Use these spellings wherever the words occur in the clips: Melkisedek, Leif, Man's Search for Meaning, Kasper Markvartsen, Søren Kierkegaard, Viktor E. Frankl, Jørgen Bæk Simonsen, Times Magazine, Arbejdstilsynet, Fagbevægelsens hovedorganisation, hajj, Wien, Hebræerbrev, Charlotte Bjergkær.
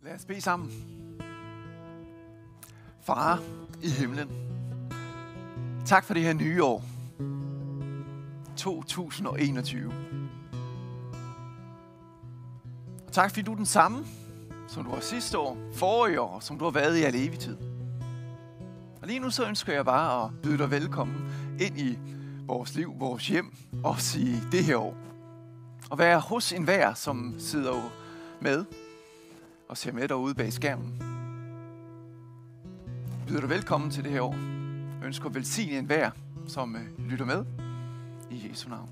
Lad os bede sammen. Far i himlen, tak for det her nye år. 2021. Og tak fordi du er den samme, som du var sidste år, forrige år, som du har været i al evig tid. Og lige nu så ønsker jeg bare at byde dig velkommen ind i vores liv, vores hjem, også i det her år. Og være hos enhver, som sidder med og ser med derude bag skærmen. Byder dig velkommen til det her år. Ønsker velsigne enhver, som lytter med i Jesu navn.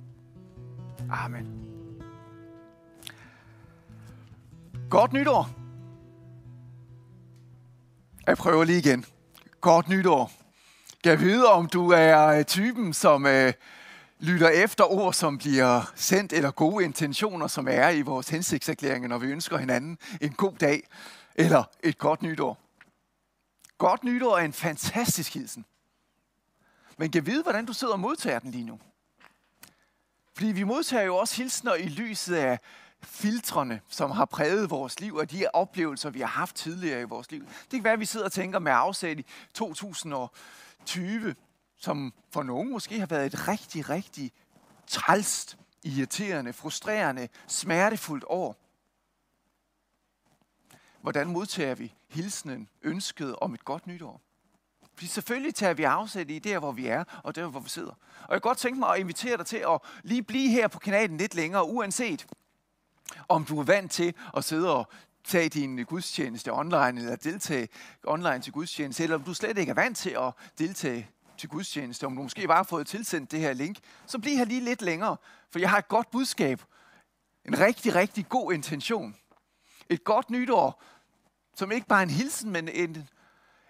Amen. Godt nytår! Jeg prøver lige igen. Godt nytår! Jeg ved, om du er typen, som lytter efter ord, som bliver sendt, eller gode intentioner, som er i vores hensigtserklæringer, når vi ønsker hinanden en god dag eller et godt nytår. Godt nytår er en fantastisk hilsen. Men jeg ved, hvordan du sidder og modtager den lige nu. Fordi vi modtager jo også hilsener i lyset af filtrene, som har præget vores liv, og de oplevelser, vi har haft tidligere i vores liv. Det kan være, at vi sidder og tænker med afsæt i 2020, som for nogen måske har været et rigtig, rigtig trælst, irriterende, frustrerende, smertefuldt år. Hvordan modtager vi hilsenen, ønsket om et godt nytår? Fordi selvfølgelig tager vi afsæt i der, hvor vi er, og der, hvor vi sidder. Og jeg kan godt tænke mig at invitere dig til at lige blive her på kanalen lidt længere, uanset om du er vant til at sidde og tage din gudstjeneste online, eller deltage online til gudstjeneste, eller om du slet ikke er vant til at deltage til gudstjeneste, om du måske bare har fået tilsendt det her link, så bliv her lige lidt længere, for jeg har et godt budskab, en rigtig, rigtig god intention. Et godt nytår, som ikke bare er en hilsen, men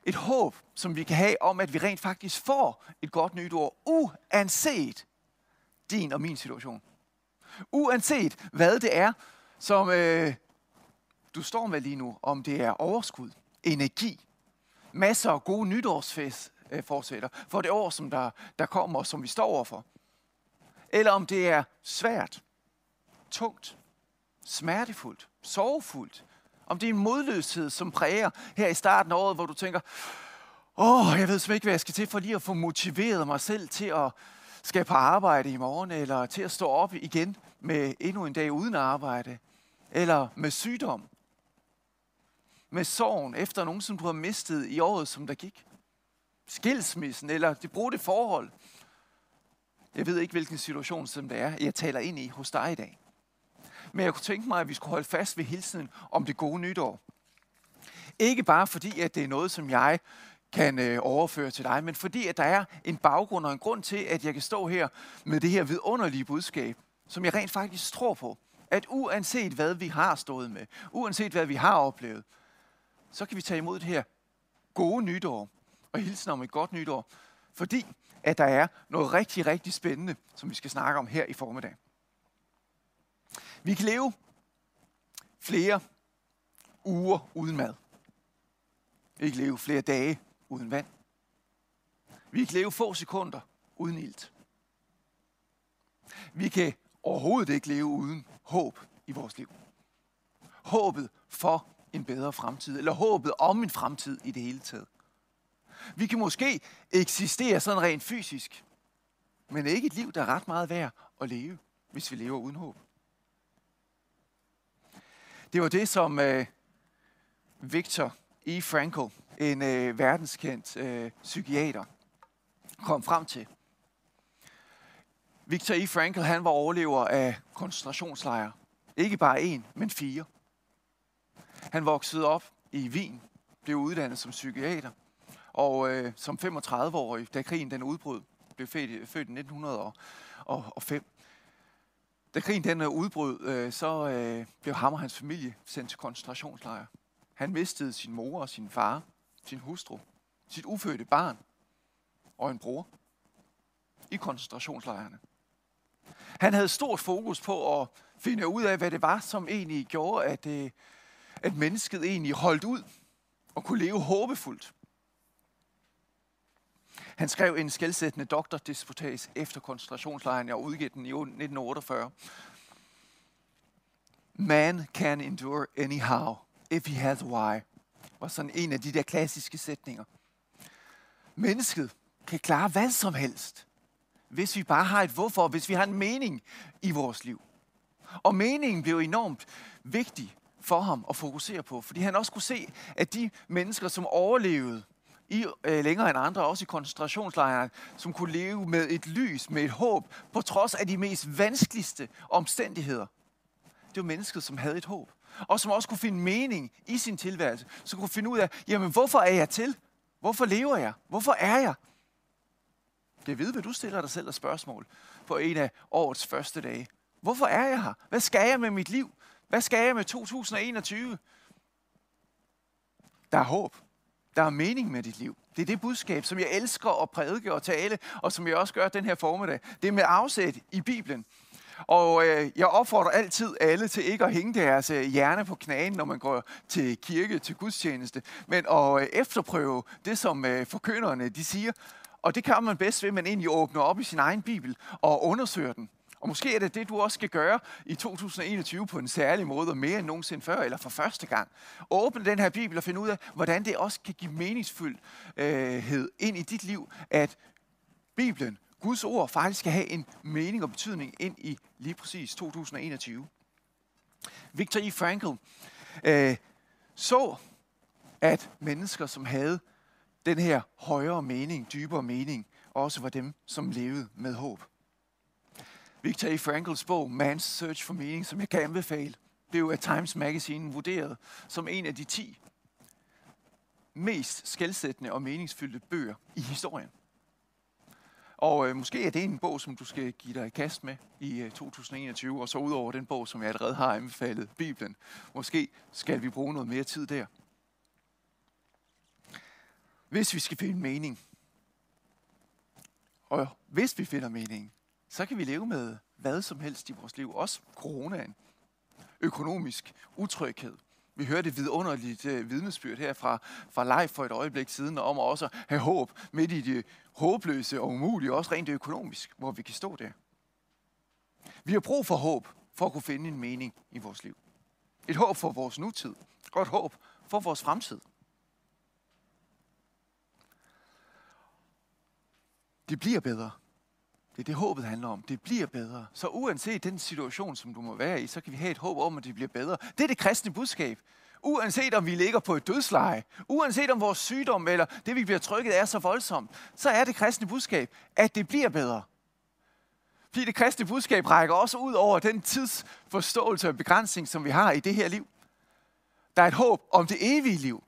et håb, som vi kan have om, at vi rent faktisk får et godt nytår, uanset din og min situation. Uanset hvad det er, som du står med lige nu, om det er overskud, energi, masser af gode nytårsforsætter for det år, som der kommer, og som vi står overfor. Eller om det er svært, tungt, smertefuldt, sorgfuldt. Om det er en modløshed, som præger her i starten af året, hvor du tænker, jeg ved simpelthen ikke, hvad jeg skal til for lige at få motiveret mig selv til at skal på arbejde i morgen, eller til at stå op igen med endnu en dag uden arbejde, eller med sygdom, med sorgen efter nogen, som du har mistet i året, som der gik. Skilsmissen, eller det brudte forhold. Jeg ved ikke, hvilken situation som det er, jeg taler ind i hos dig i dag. Men jeg kunne tænke mig, at vi skulle holde fast ved hilsen om det gode nytår. Ikke bare fordi, at det er noget, som jeg kan overføre til dig, men fordi at der er en baggrund og en grund til, at jeg kan stå her med det her vidunderlige budskab, som jeg rent faktisk tror på, at uanset hvad vi har stået med, uanset hvad vi har oplevet, så kan vi tage imod det her gode nytår og hilsen om et godt nytår, fordi at der er noget rigtig, rigtig spændende, som vi skal snakke om her i formiddag. Vi kan leve flere uger uden mad. Vi kan leve flere dage uden vand. Vi kan leve få sekunder uden ilt. Vi kan overhovedet ikke leve uden håb i vores liv. Håbet for en bedre fremtid, eller håbet om en fremtid i det hele taget. Vi kan måske eksistere sådan rent fysisk, men ikke et liv, der er ret meget værd at leve, hvis vi lever uden håb. Det var det, som Viktor E. Frankl, en verdenskendt psykiater, kom frem til. Viktor E. Frankl, han var overlever af koncentrationslejre. Ikke bare en, men 4. Han voksede op i Wien, blev uddannet som psykiater, og som 35-årig, da krigen den udbrød, blev født i 1905. Da krigen den udbrød, så blev ham og hans familie sendt til koncentrationslejre. Han mistede sin mor og sin far, sin hustru, sit ufødte barn og en bror i koncentrationslejrene. Han havde stort fokus på at finde ud af, hvad det var, som egentlig gjorde, at mennesket egentlig holdt ud og kunne leve håbefuldt. Han skrev en skelsættende doktordisputats efter koncentrationslejren og udgav den i 1948. Man can endure anyhow. if he has why, var sådan en af de der klassiske sætninger. Mennesket kan klare hvad som helst, hvis vi bare har et hvorfor, hvis vi har en mening i vores liv. Og meningen blev enormt vigtig for ham at fokusere på, fordi han også kunne se, at de mennesker, som overlevede i længere end andre, også i koncentrationslejrene, som kunne leve med et lys, med et håb, på trods af de mest vanskeligste omstændigheder. Det var mennesket, som havde et håb, og som også kunne finde mening i sin tilværelse, som kunne finde ud af, jamen hvorfor er jeg til? Hvorfor lever jeg? Hvorfor er jeg? Jeg ved, hvad du stiller dig selv af spørgsmål på en af årets første dage. Hvorfor er jeg her? Hvad skal jeg med mit liv? Hvad skal jeg med 2021? Der er håb. Der er mening med dit liv. Det er det budskab, som jeg elsker at prædike og tale, og som jeg også gør den her formiddag. Det er med afsæt i Bibelen. Og jeg opfordrer altid alle til ikke at hænge deres hjerne på knagen, når man går til kirke, til gudstjeneste, men at efterprøve det, som forkynderne de siger. Og det kan man bedst ved, at man egentlig åbner op i sin egen Bibel og undersøger den. Og måske er det det, du også skal gøre i 2021 på en særlig måde, og mere end nogensinde før, eller for første gang. Åbne den her Bibel og finde ud af, hvordan det også kan give meningsfuldhed ind i dit liv, at Bibelen, Guds ord, faktisk skal have en mening og betydning ind i lige præcis 2021. Viktor E. Frankl så, at mennesker, som havde den her højere mening, dybere mening, også var dem, som levede med håb. Viktor E. Frankls bog, Man's Search for Meaning, som jeg kan anbefale, blev af Times Magazine vurderet som en af de 10 mest skelsættende og meningsfyldte bøger i historien. Og måske er det en bog, som du skal give dig i kast med i 2021, og så ud over den bog, som jeg allerede har anbefalet, Bibelen. Måske skal vi bruge noget mere tid der. Hvis vi skal finde mening, og hvis vi finder mening, så kan vi leve med hvad som helst i vores liv, også coronaen, økonomisk utryghed. Vi hørte et vidunderligt vidnesbyrd her fra Leif for et øjeblik siden, om også at have håb midt i det håbløse og umulige, også rent økonomisk, hvor vi kan stå der. Vi har brug for håb for at kunne finde en mening i vores liv. Et håb for vores nutid, og et håb for vores fremtid. Det bliver bedre. Det er det, håbet handler om. Det bliver bedre. Så uanset den situation, som du må være i, så kan vi have et håb om, at det bliver bedre. Det er det kristne budskab. Uanset om vi ligger på et dødsleje, uanset om vores sygdom eller det, vi bliver trykket, er så voldsomt, så er det kristne budskab, at det bliver bedre. Fordi det kristne budskab rækker også ud over den tidsforståelse og begrænsning, som vi har i det her liv. Der er et håb om det evige liv.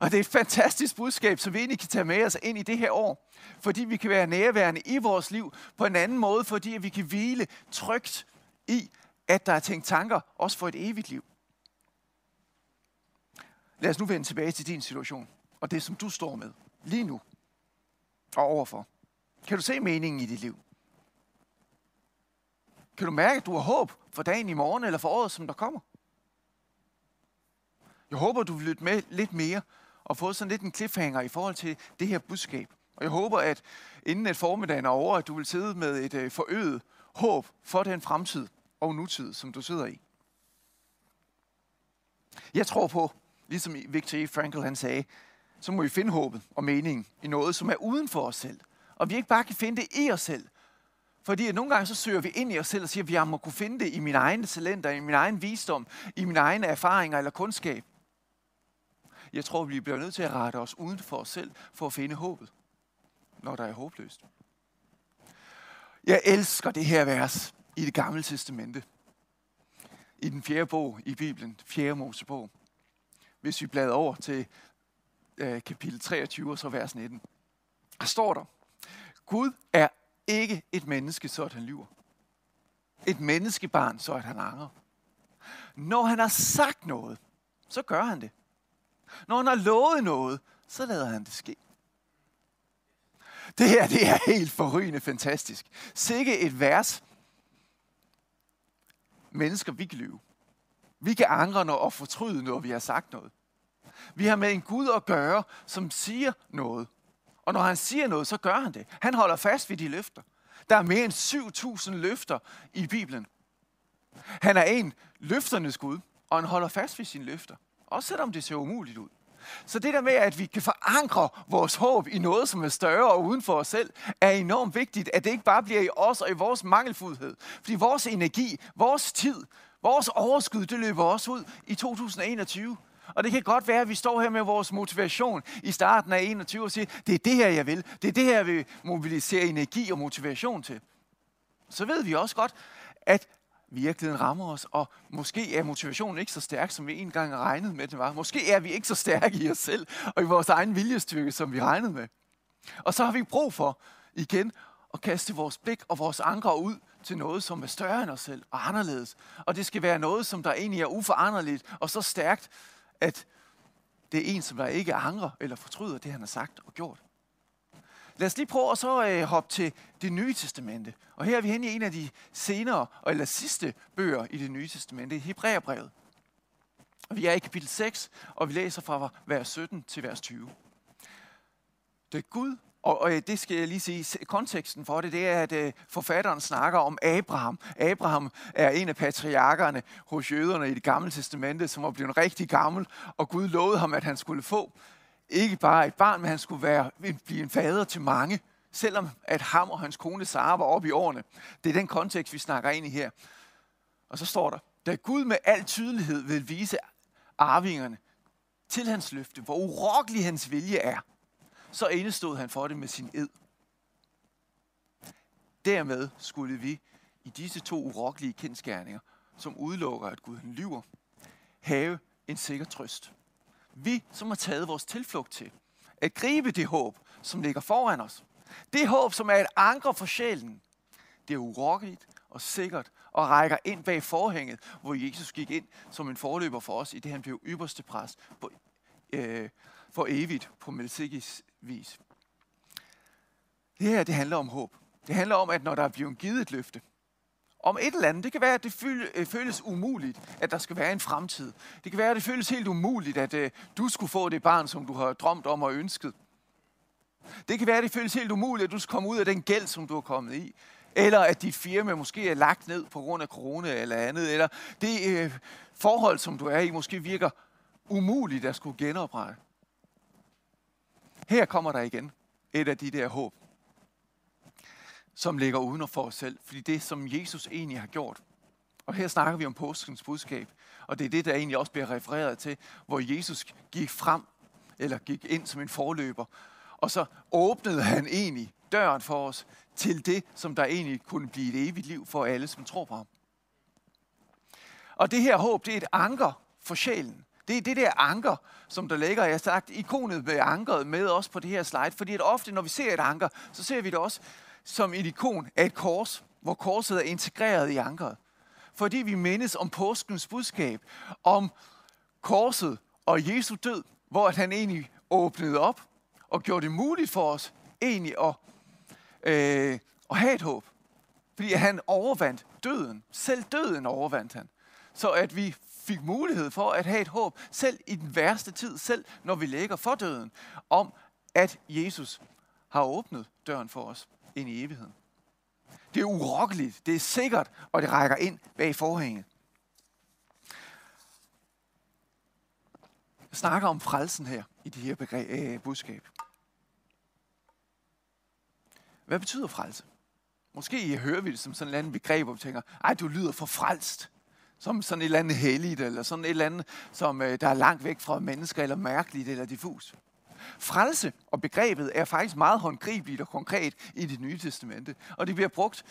Og det er et fantastisk budskab, som vi egentlig kan tage med os ind i det her år. Fordi vi kan være nærværende i vores liv på en anden måde, fordi vi kan hvile trygt i, at der er tænkt tanker, også for et evigt liv. Lad os nu vende tilbage til din situation, og det som du står med lige nu og overfor. Kan du se meningen i dit liv? Kan du mærke, at du har håb for dagen i morgen eller for året, som der kommer? Jeg håber, du vil lytte med lidt mere og få sådan lidt en cliffhanger i forhold til det her budskab. Og jeg håber, at inden et formiddagen er over, at du vil sidde med et forøget håb for den fremtid og nutid, som du sidder i. Jeg tror på, ligesom Viktor E. Frankl han sagde, så må vi finde håbet og meningen i noget, som er uden for os selv. Og vi ikke bare kan finde det i os selv. Fordi at nogle gange så søger vi ind i os selv og siger, at jeg må kunne finde det i mine egne talenter, i min egen visdom, i mine egne erfaringer eller kundskab. Jeg tror, vi bliver nødt til at rette os uden for os selv for at finde håbet, når der er håbløst. Jeg elsker det her vers i Det Gamle Testamente. I den 4. bog i Bibelen, 4. Mosebog. Hvis vi bladrer over til kapitel 23 og så vers 19. Der står der, Gud er ikke et menneske, så at han lyver. Et menneskebarn, så at han angrer. Når han har sagt noget, så gør han det. Når han har lovet noget, så lader han det ske. Det her, det er helt forrygende fantastisk. Sikke et vers. Mennesker, vi kan lyve. Vi kan angre og fortryde, når vi har sagt noget. Vi har med en Gud at gøre, som siger noget. Og når han siger noget, så gør han det. Han holder fast ved de løfter. Der er mere end 7.000 løfter i Bibelen. Han er en løfternes Gud, og han holder fast ved sine løfter. Også selvom det ser umuligt ud. Så det der med, at vi kan forankre vores håb i noget, som er større og uden for os selv, er enormt vigtigt, at det ikke bare bliver i os og i vores mangelfuldhed. Fordi vores energi, vores tid, vores overskud, det løber også ud i 2021. Og det kan godt være, at vi står her med vores motivation i starten af 2021 og siger, det er det her, jeg vil. Det er det her, jeg vil mobilisere energi og motivation til. Så ved vi også godt, at virkeligheden rammer os, og måske er motivationen ikke så stærk, som vi engang regnede med, det var. Måske er vi ikke så stærke i os selv og i vores egen viljestyrke, som vi regnede med. Og så har vi brug for igen at kaste vores blik og vores anker ud til noget, som er større end os selv og anderledes. Og det skal være noget, som der egentlig er uforanderligt og så stærkt, at det er en, som der ikke angrer eller fortryder det, han har sagt og gjort. Lad os lige prøve at så hoppe til Det Nye Testamente. Og her er vi henne i en af de senere, eller sidste bøger i Det Nye Testamente, Hebræerbrevet. Og vi er i kapitel 6, og vi læser fra vers 17 til vers 20. Det er Gud, og det skal jeg lige sige, konteksten for det, det er, at forfatteren snakker om Abraham. Abraham er en af patriarkerne hos jøderne i Det Gamle Testamente, som var blevet rigtig gammel, og Gud lovede ham, at han skulle få ikke bare et barn, men han skulle blive en fader til mange, selvom at ham og hans kone Sara var oppe i årene. Det er den kontekst, vi snakker ind i her. Og så står der, da Gud med al tydelighed vil vise arvingerne til hans løfte, hvor urokkelig hans vilje er, så indestod han for det med sin ed. Dermed skulle vi i disse to urokkelige kendsgerninger, som udelukker, at Gud han lyver, have en sikker trøst. Vi, som har taget vores tilflugt til at gribe det håb, som ligger foran os. Det håb, som er et anker for sjælen. Det er urokkeligt og sikkert og rækker ind bag forhænget, hvor Jesus gik ind som en forløber for os, i det han blev ypperste præst for evigt på Melkisedeks vis. Det her, det handler om håb. Det handler om, at når der er blevet givet et løfte, om et eller andet. Det kan være, at det føles umuligt, at der skal være en fremtid. Det kan være, at det føles helt umuligt, at du skulle få det barn, som du har drømt om og ønsket. Det kan være, at det føles helt umuligt, at du skal komme ud af den gæld, som du har kommet i. Eller at dit firma måske er lagt ned på grund af corona eller andet. Eller det forhold, som du er i, måske virker umuligt at skulle genoprette. Her kommer der igen et af de der håb, som ligger uden for os selv. Fordi det, som Jesus egentlig har gjort. Og her snakker vi om påskens budskab. Og det er det, der egentlig også bliver refereret til, hvor Jesus gik frem, eller gik ind som en forløber. Og så åbnede han egentlig døren for os til det, som der egentlig kunne blive et evigt liv for alle, som tror på ham. Og det her håb, det er et anker for sjælen. Det er det der anker, som der ligger, jeg har sagt, ikonet med ankeret med os på det her slide. Fordi at ofte, når vi ser et anker, så ser vi det også som et ikon af et kors, hvor korset er integreret i ankeret. Fordi vi mindes om påskens budskab, om korset og Jesu død, hvor han egentlig åbnede op og gjorde det muligt for os egentlig at have et håb. Fordi han overvandt døden. Selv døden overvandt han. Så at vi fik mulighed for at have et håb, selv i den værste tid, selv når vi ligger for døden, om at Jesus har åbnet døren for os ind i evigheden. Det er urokkeligt, det er sikkert, og det rækker ind bag forhænget. Jeg snakker om frelsen her i det her budskab. Hvad betyder frelse? Måske hører vi det som sådan et eller andet begreb, hvor vi tænker, ej, du lyder for frelst. Som sådan et eller andet helligt, eller sådan et eller andet, som der er langt væk fra mennesker, eller mærkeligt, eller diffus. Frelse og begrebet er faktisk meget håndgribeligt og konkret i Det Nye Testamente, og det bliver brugt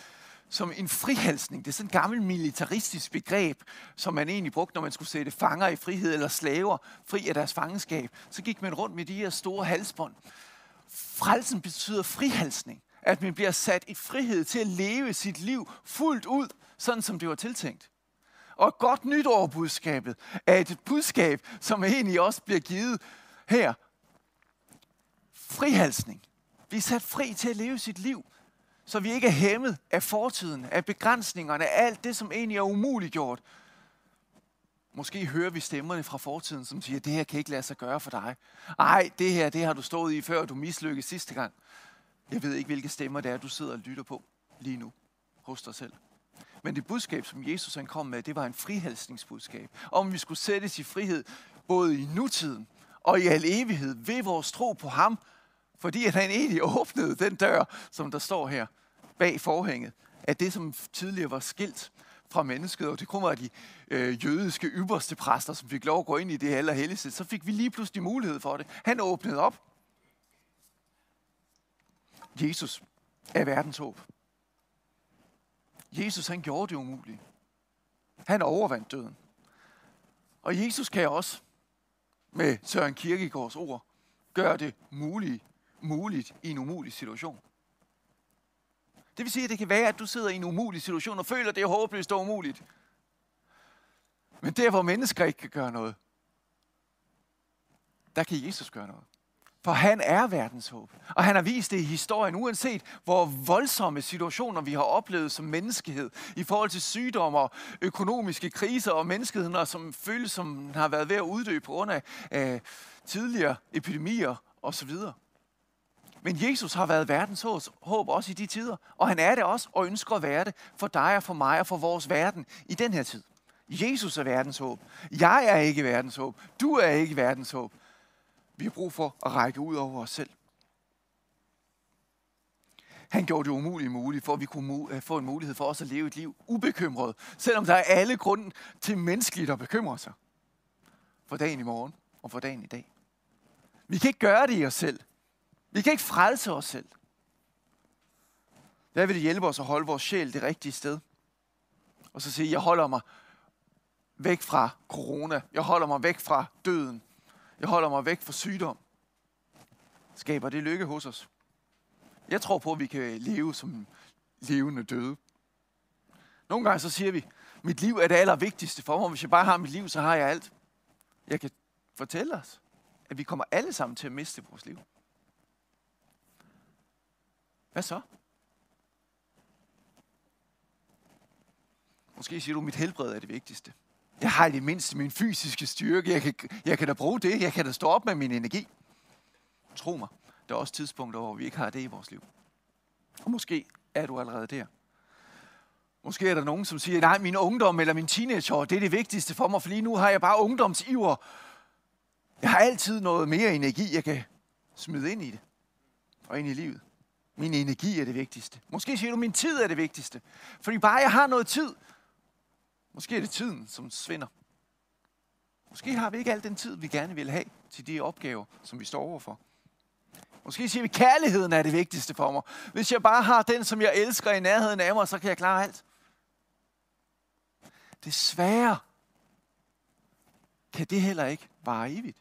som en frihalsning. Det er sådan et gammelt militaristisk begreb, som man egentlig brugte, når man skulle sætte fanger i frihed eller slaver fri af deres fangenskab. Så gik man rundt med de her store halsbånd. Frelsen betyder frihalsning, at man bliver sat i frihed til at leve sit liv fuldt ud, sådan som det var tiltænkt. Og godt nytårbudskabet er et budskab, som egentlig også bliver givet her. Frihalsning. Vi er sat fri til at leve sit liv, så vi ikke er hæmmet af fortiden, af begrænsningerne, af alt det, som egentlig er umuliggjort. Måske hører vi stemmerne fra fortiden, som siger, det her kan ikke lade sig gøre for dig. Ej, det her, det har du stået i før, du mislykkedes sidste gang. Jeg ved ikke, hvilke stemmer det er, du sidder og lytter på lige nu hos dig selv. Men det budskab, som Jesus han kom med, det var en frihalsningsbudskab. Om vi skulle sættes i frihed både i nutiden og i al evighed ved vores tro på ham, fordi at han egentlig åbnede den dør, som der står her bag forhænget, at det, som tidligere var skilt fra mennesket, og det kunne være de jødiske ypperste præster, som fik lov at gå ind i det allerhelligste, så fik vi lige pludselig mulighed for det. Han åbnede op. Jesus er verdens håb. Jesus, han gjorde det umulige. Han overvandt døden. Og Jesus kan også, med Søren Kierkegaards ord, gøre det muligt i en umulig situation. Det vil sige, at det kan være, at du sidder i en umulig situation og føler, at det er håbløst og umuligt. Men der, hvor mennesker ikke kan gøre noget, der kan Jesus gøre noget. For han er verdens håb. Og han har vist det i historien, uanset hvor voldsomme situationer vi har oplevet som menneskehed, i forhold til sygdomme og økonomiske kriser og menneskeheden, som føles som har været ved at uddø på grund af tidligere epidemier osv. Men Jesus har været verdens håb også i de tider, og han er det også og ønsker at være det for dig og for mig og for vores verden i den her tid. Jesus er verdens håb. Jeg er ikke verdens håb. Du er ikke verdens håb. Vi har brug for at række ud over os selv. Han gjorde det umulige muligt, for at vi kunne få en mulighed for os at leve et liv ubekymret, selvom der er alle grunde til menneskeligt at bekymre sig. For dagen i morgen og for dagen i dag. Vi kan ikke gøre det i os selv. Vi kan ikke frelse os selv. Der vil det hjælpe os at holde vores sjæl det rigtige sted. Og så sige, jeg holder mig væk fra corona. Jeg holder mig væk fra døden. Jeg holder mig væk fra sygdom. Skaber det lykke hos os? Jeg tror på, at vi kan leve som levende døde. Nogle gange så siger vi, mit liv er det allervigtigste for mig. Hvis jeg bare har mit liv, så har jeg alt. Jeg kan fortælle os, at vi kommer alle sammen til at miste vores liv. Hvad så? Måske siger du, mit helbred er det vigtigste. Jeg har i det mindste min fysiske styrke. Jeg kan da bruge det. Jeg kan da stå op med min energi. Tro mig, der er også tidspunkter, hvor vi ikke har det i vores liv. Og måske er du allerede der. Måske er der nogen, som siger, nej, min ungdom eller min teenageår, det er det vigtigste for mig, for lige nu har jeg bare ungdomsiver. Jeg har altid noget mere energi, jeg kan smide ind i det og ind i livet. Min energi er det vigtigste. Måske siger du, min tid er det vigtigste. Fordi bare jeg har noget tid. Måske er det tiden, som svinder. Måske har vi ikke al den tid, vi gerne vil have til de opgaver, som vi står overfor. Måske siger vi, kærligheden er det vigtigste for mig. Hvis jeg bare har den, som jeg elsker i nærheden af mig, så kan jeg klare alt. Desværre kan det heller ikke vare evigt.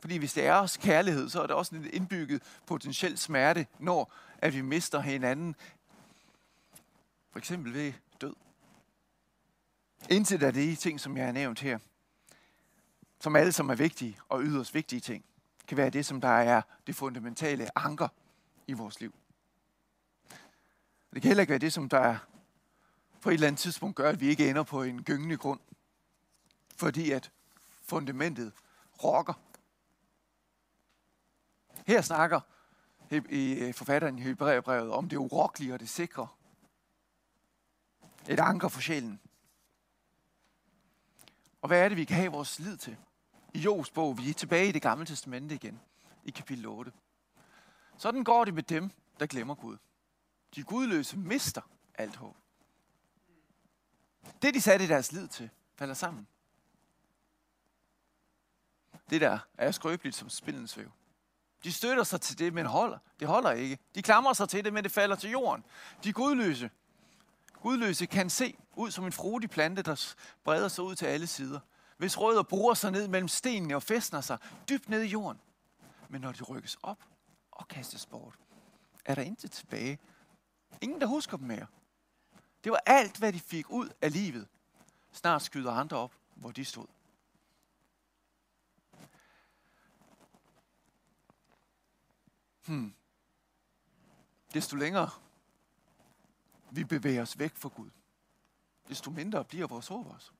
Fordi hvis det er også kærlighed, så er det også en indbygget potentiel smerte, når at vi mister hinanden. For eksempel ved død. Indtil er det de ting, som jeg har nævnt her, som alle som er vigtige og yderst vigtige ting, kan være det, som der er det fundamentale anker i vores liv. Det kan heller ikke være det, som der på et eller andet tidspunkt gør, at vi ikke ender på en gyngende grund, fordi at fundamentet rokker. Her snakker forfatteren i Hebræerbrevet om det urokkelige og det sikre. Et anker for sjælen. Og hvad er det, vi kan have vores lid til? I Jobs bog, vi er tilbage i det gamle testamente igen, i kapitel 8. Sådan går det med dem, der glemmer Gud. De gudløse mister alt håb. Det, de satte i deres lid til, falder sammen. Det der er skrøbeligt som spindlens væv. De støtter sig til det, men holder. Det holder ikke. De klamrer sig til det, men det falder til jorden. De gudløse. Gudløse kan se ud som en frodig plante, der breder sig ud til alle sider. Hvis rødder borer sig ned mellem stenene og fæstner sig dybt ned i jorden. Men når de rykkes op og kastes bort, er der intet tilbage. Ingen, der husker dem mere. Det var alt, hvad de fik ud af livet. Snart skyder andre op, hvor de stod. Desto længere vi bevæger os væk fra Gud, desto mindre bliver vores håb også.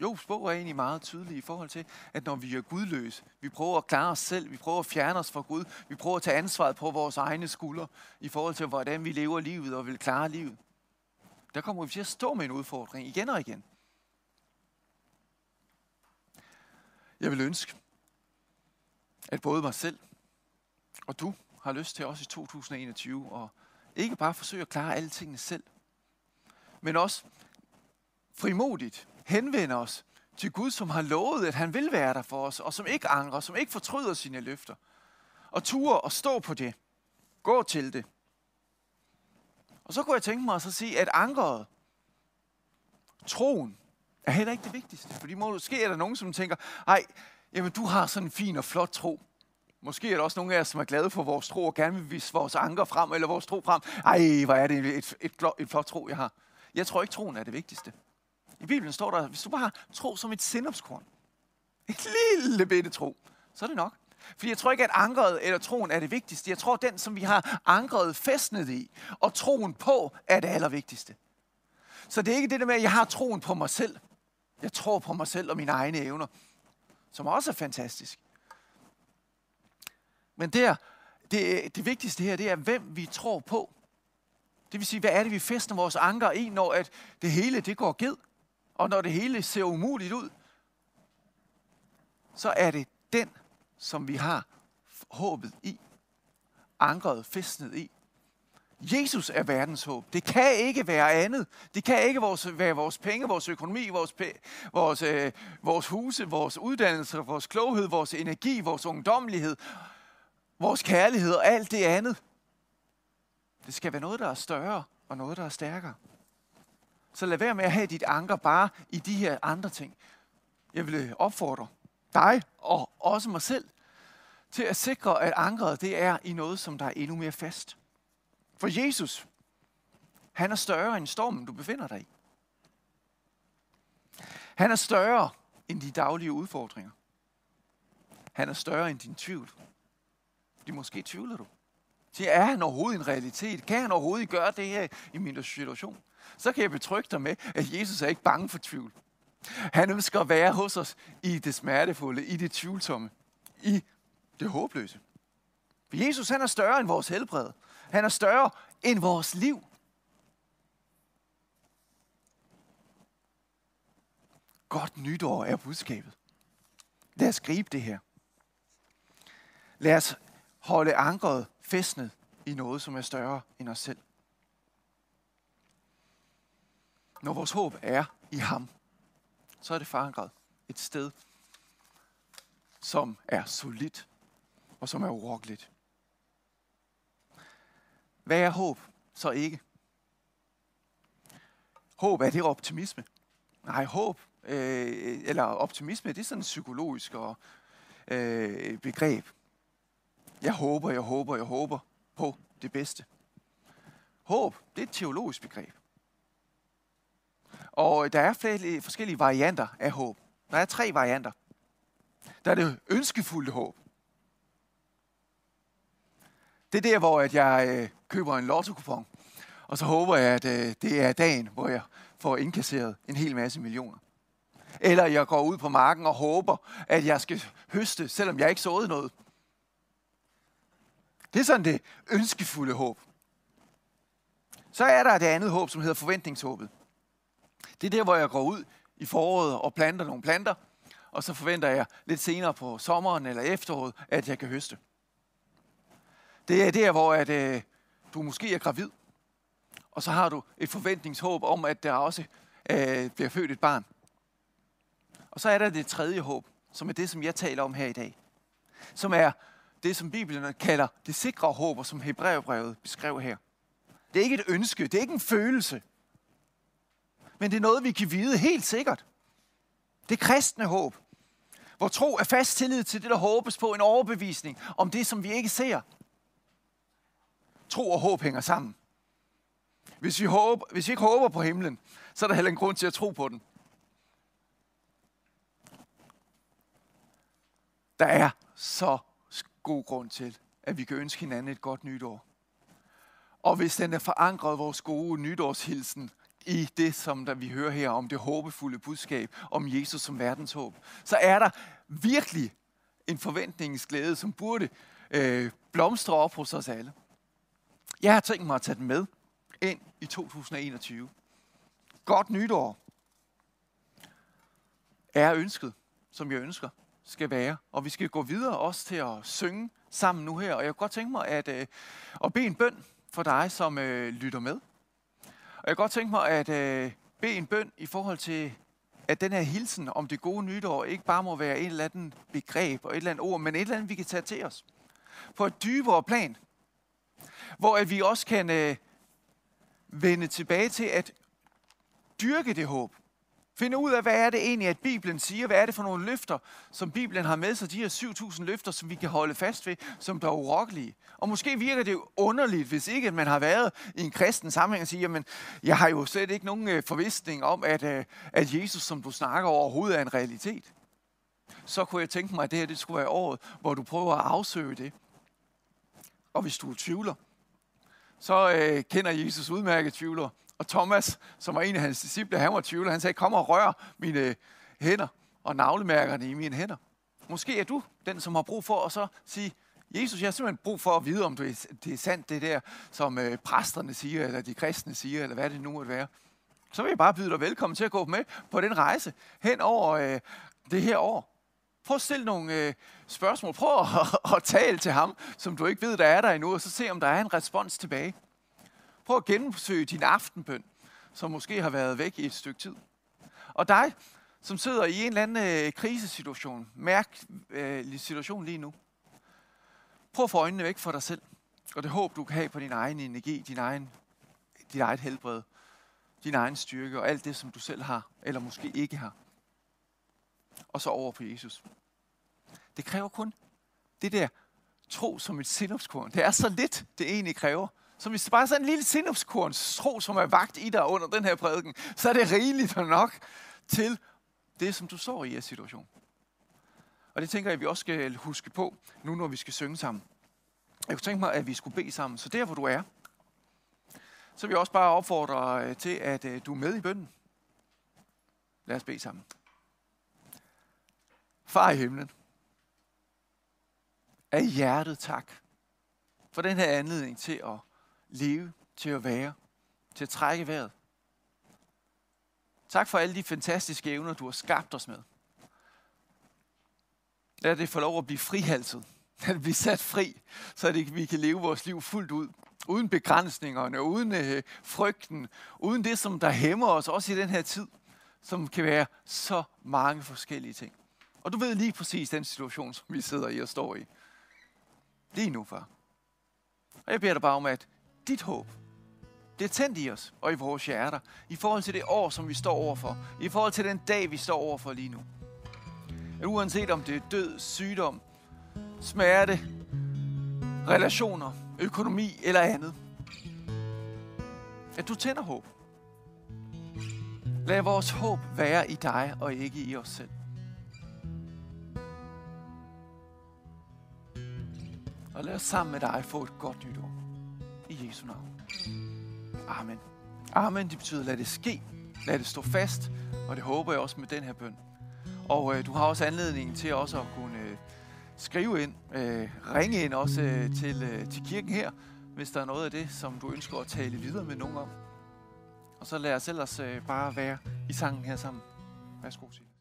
Jobs bog er egentlig meget tydelig i forhold til, at når vi er gudløse, vi prøver at klare os selv, vi prøver at fjerne os fra Gud, vi prøver at tage ansvaret på vores egne skuldre i forhold til, hvordan vi lever livet og vil klare livet. Der kommer vi til at stå med en udfordring igen og igen. Jeg vil ønske, at både mig selv og du har lyst til også i 2021 og ikke bare forsøge at klare alle tingene selv, men også frimodigt henvende os til Gud, som har lovet, at han vil være der for os, og som ikke angrer, som ikke fortryder sine løfter, og ture og stå på det, gå til det. Og så kunne jeg tænke mig at så sige, at ankeret, troen, er heller ikke det vigtigste. Fordi måske er der nogen, som tænker, nej, jamen du har sådan en fin og flot tro. Måske er der også nogle af jer, som er glade for vores tro, og gerne vil vise vores anker frem, eller vores tro frem. Ej, hvor er det et flot tro, jeg har. Jeg tror ikke, troen er det vigtigste. I Bibelen står der, hvis du bare har tro som et sennepskorn, et lille bitte tro, så er det nok. Fordi jeg tror ikke, at ankeret eller troen er det vigtigste. Jeg tror, den, som vi har ankeret fæstnet i, og troen på, er det allervigtigste. Så det er ikke det der med, at jeg har troen på mig selv. Jeg tror på mig selv og mine egne evner, som også er fantastisk. Men det vigtigste her, det er, hvem vi tror på. Det vil sige, hvad er det, vi fæstner vores anker i, når at det hele det går ged, og når det hele ser umuligt ud, så er det den, som vi har håbet i, ankeret, fæstnet i. Jesus er verdens håb. Det kan ikke være andet. Det kan ikke være vores penge, vores økonomi, vores huse, vores uddannelser, vores kloghed, vores energi, vores ungdommelighed, vores kærlighed og alt det andet. Det skal være noget, der er større og noget, der er stærkere. Så lad være med at have dit anker bare i de her andre ting. Jeg vil opfordre dig og også mig selv til at sikre, at ankeret det er i noget, som der er endnu mere fast. For Jesus, han er større end stormen, du befinder dig i. Han er større end de daglige udfordringer. Han er større end din tvivl. De måske tvivler du. Så er han overhovedet en realitet? Kan han overhovedet gøre det her i min situation? Så kan jeg betrygge dig med, at Jesus er ikke bange for tvivl. Han ønsker at være hos os i det smertefulde, i det tvivlsomme, i det håbløse. For Jesus, han er større end vores helbred. Han er større end vores liv. Godt nytår er budskabet. Lad os gribe det her. Lad os holde ankeret fæstnet i noget, som er større end os selv. Når vores håb er i ham, så er det forankret et sted, som er solidt og som er urokkeligt. Hvad er håb så ikke? Håb, er det optimisme? Nej, håb eller optimisme, det er sådan et psykologisk begreb. Jeg håber på det bedste. Håb, det er et teologisk begreb. Og der er flere forskellige varianter af håb. Der er 3 varianter. Der er det ønskefulde håb. Det er der, hvor jeg køber en lottokupon, og så håber jeg, at det er dagen, hvor jeg får indkasseret en hel masse millioner. Eller jeg går ud på marken og håber, at jeg skal høste, selvom jeg ikke såede noget. Det er sådan det ønskefulde håb. Så er der det andet håb, som hedder forventningshåbet. Det er der, hvor jeg går ud i foråret og planter nogle planter, og så forventer jeg lidt senere på sommeren eller efteråret, at jeg kan høste. Det er der, hvor du måske er gravid, og så har du et forventningshåb om, at der også bliver født et barn. Og så er der det tredje håb, som er det, som jeg taler om her i dag. Som er det, som Bibelen kalder det sikre håb, og som Hebræerbrevet beskrev her. Det er ikke et ønske, det er ikke en følelse. Men det er noget, vi kan vide helt sikkert. Det kristne håb, hvor tro er fast tillid til det, der håbes på, en overbevisning om det, som vi ikke ser. Tro og håb hænger sammen. Hvis vi ikke håber på himlen, så er der heller en grund til at tro på den. Der er så god grund til, at vi kan ønske hinanden et godt nytår. Og hvis den er forankret vores gode nytårshilsen i det, som vi hører her om det håbefulde budskab, om Jesus som verdens håb, så er der virkelig en forventningens glæde, som burde blomstre op hos os alle. Jeg har tænkt mig at tage den med ind i 2021. Godt nytår er ønsket, som jeg ønsker, skal være. Og vi skal gå videre også til at synge sammen nu her. Og jeg kunne godt tænke mig at bede en bøn for dig, som lytter med. Og jeg kunne godt tænke mig at bede en bøn i forhold til, at den her hilsen om det gode nytår ikke bare må være et eller andet begreb og et eller andet ord, men et eller andet, vi kan tage til os på et dybere plan. Hvor at vi også kan vende tilbage til at dyrke det håb. Finde ud af, hvad er det egentlig, at Bibelen siger? Hvad er det for nogle løfter, som Bibelen har med sig? De her 7.000 løfter, som vi kan holde fast ved, som der er urokkelige. Og måske virker det jo underligt, hvis ikke man har været i en kristen sammenhæng og siger, jamen, jeg har jo slet ikke nogen forvisning om, at Jesus, som du snakker overhovedet, er en realitet. Så kunne jeg tænke mig, at det her det skulle være året, hvor du prøver at afsøge det. Og hvis du tvivler, så kender Jesus udmærket tvivler. Og Thomas, som var en af hans disciple, han var tvivler. Han sagde, kom og rør mine hænder og navlemærkerne i mine hænder. Måske er du den, som har brug for at så sige, Jesus, jeg har simpelthen brug for at vide, om det er sandt, det der, som præsterne siger, eller de kristne siger, eller hvad det nu måtte være. Så vil jeg bare byde dig velkommen til at gå med på den rejse hen over det her år. Prøv at stille nogle spørgsmål. Prøv at tale til ham, som du ikke ved, der er der endnu, og så se, om der er en respons tilbage. Prøv at genbesøge din aftenbøn, som måske har været væk i et stykke tid. Og dig, som sidder i en eller anden krisesituation, mærkelig situation lige nu. Prøv at få øjnene væk for dig selv, og det håb, du kan have på din egen energi, dit eget helbred, din egen styrke og alt det, som du selv har, eller måske ikke har. Og så over på Jesus. Det kræver kun det der tro som et sindopskorn. Det er så lidt, det egentlig kræver. Så hvis det bare er sådan en lille sindopskorns tro, som er vagt i dig under den her prædiken, så er det rigeligt nok til det, som du står i af situation. Og det tænker jeg, at vi også skal huske på, nu når vi skal synge sammen. Jeg kunne tænke mig, at vi skulle bede sammen. Så der, hvor du er, så vil jeg også bare opfordre til, at du er med i bønnen. Lad os bede sammen. Far i himlen, af hjertet tak for den her anledning til at leve, til at være, til at trække vejret. Tak for alle de fantastiske evner, du har skabt os med. Lad det få lov at blive frihalset. Lad det blive sat fri, så vi kan leve vores liv fuldt ud. Uden begrænsningerne, uden frygten, uden det, som der hæmmer os, også i den her tid, som kan være så mange forskellige ting. Og du ved lige præcis den situation, som vi sidder i og står i. Lige nu, far. Og jeg beder dig bare om, at dit håb, det er tændt i os og i vores hjerter, i forhold til det år, som vi står overfor, i forhold til den dag, vi står overfor lige nu. At uanset om det er død, sygdom, smerte, relationer, økonomi eller andet, at du tænder håb. Lad vores håb være i dig og ikke i os selv. Og lad os sammen med dig få et godt nytår. I Jesu navn. Amen. Amen, det betyder, lad det ske. Lad det stå fast. Og det håber jeg også med den her bøn. Og du har også anledningen til også at kunne skrive ind, ringe ind også til kirken her, hvis der er noget af det, som du ønsker at tale videre med nogen om. Og så lad os ellers bare være i sangen her sammen. Værsgo til.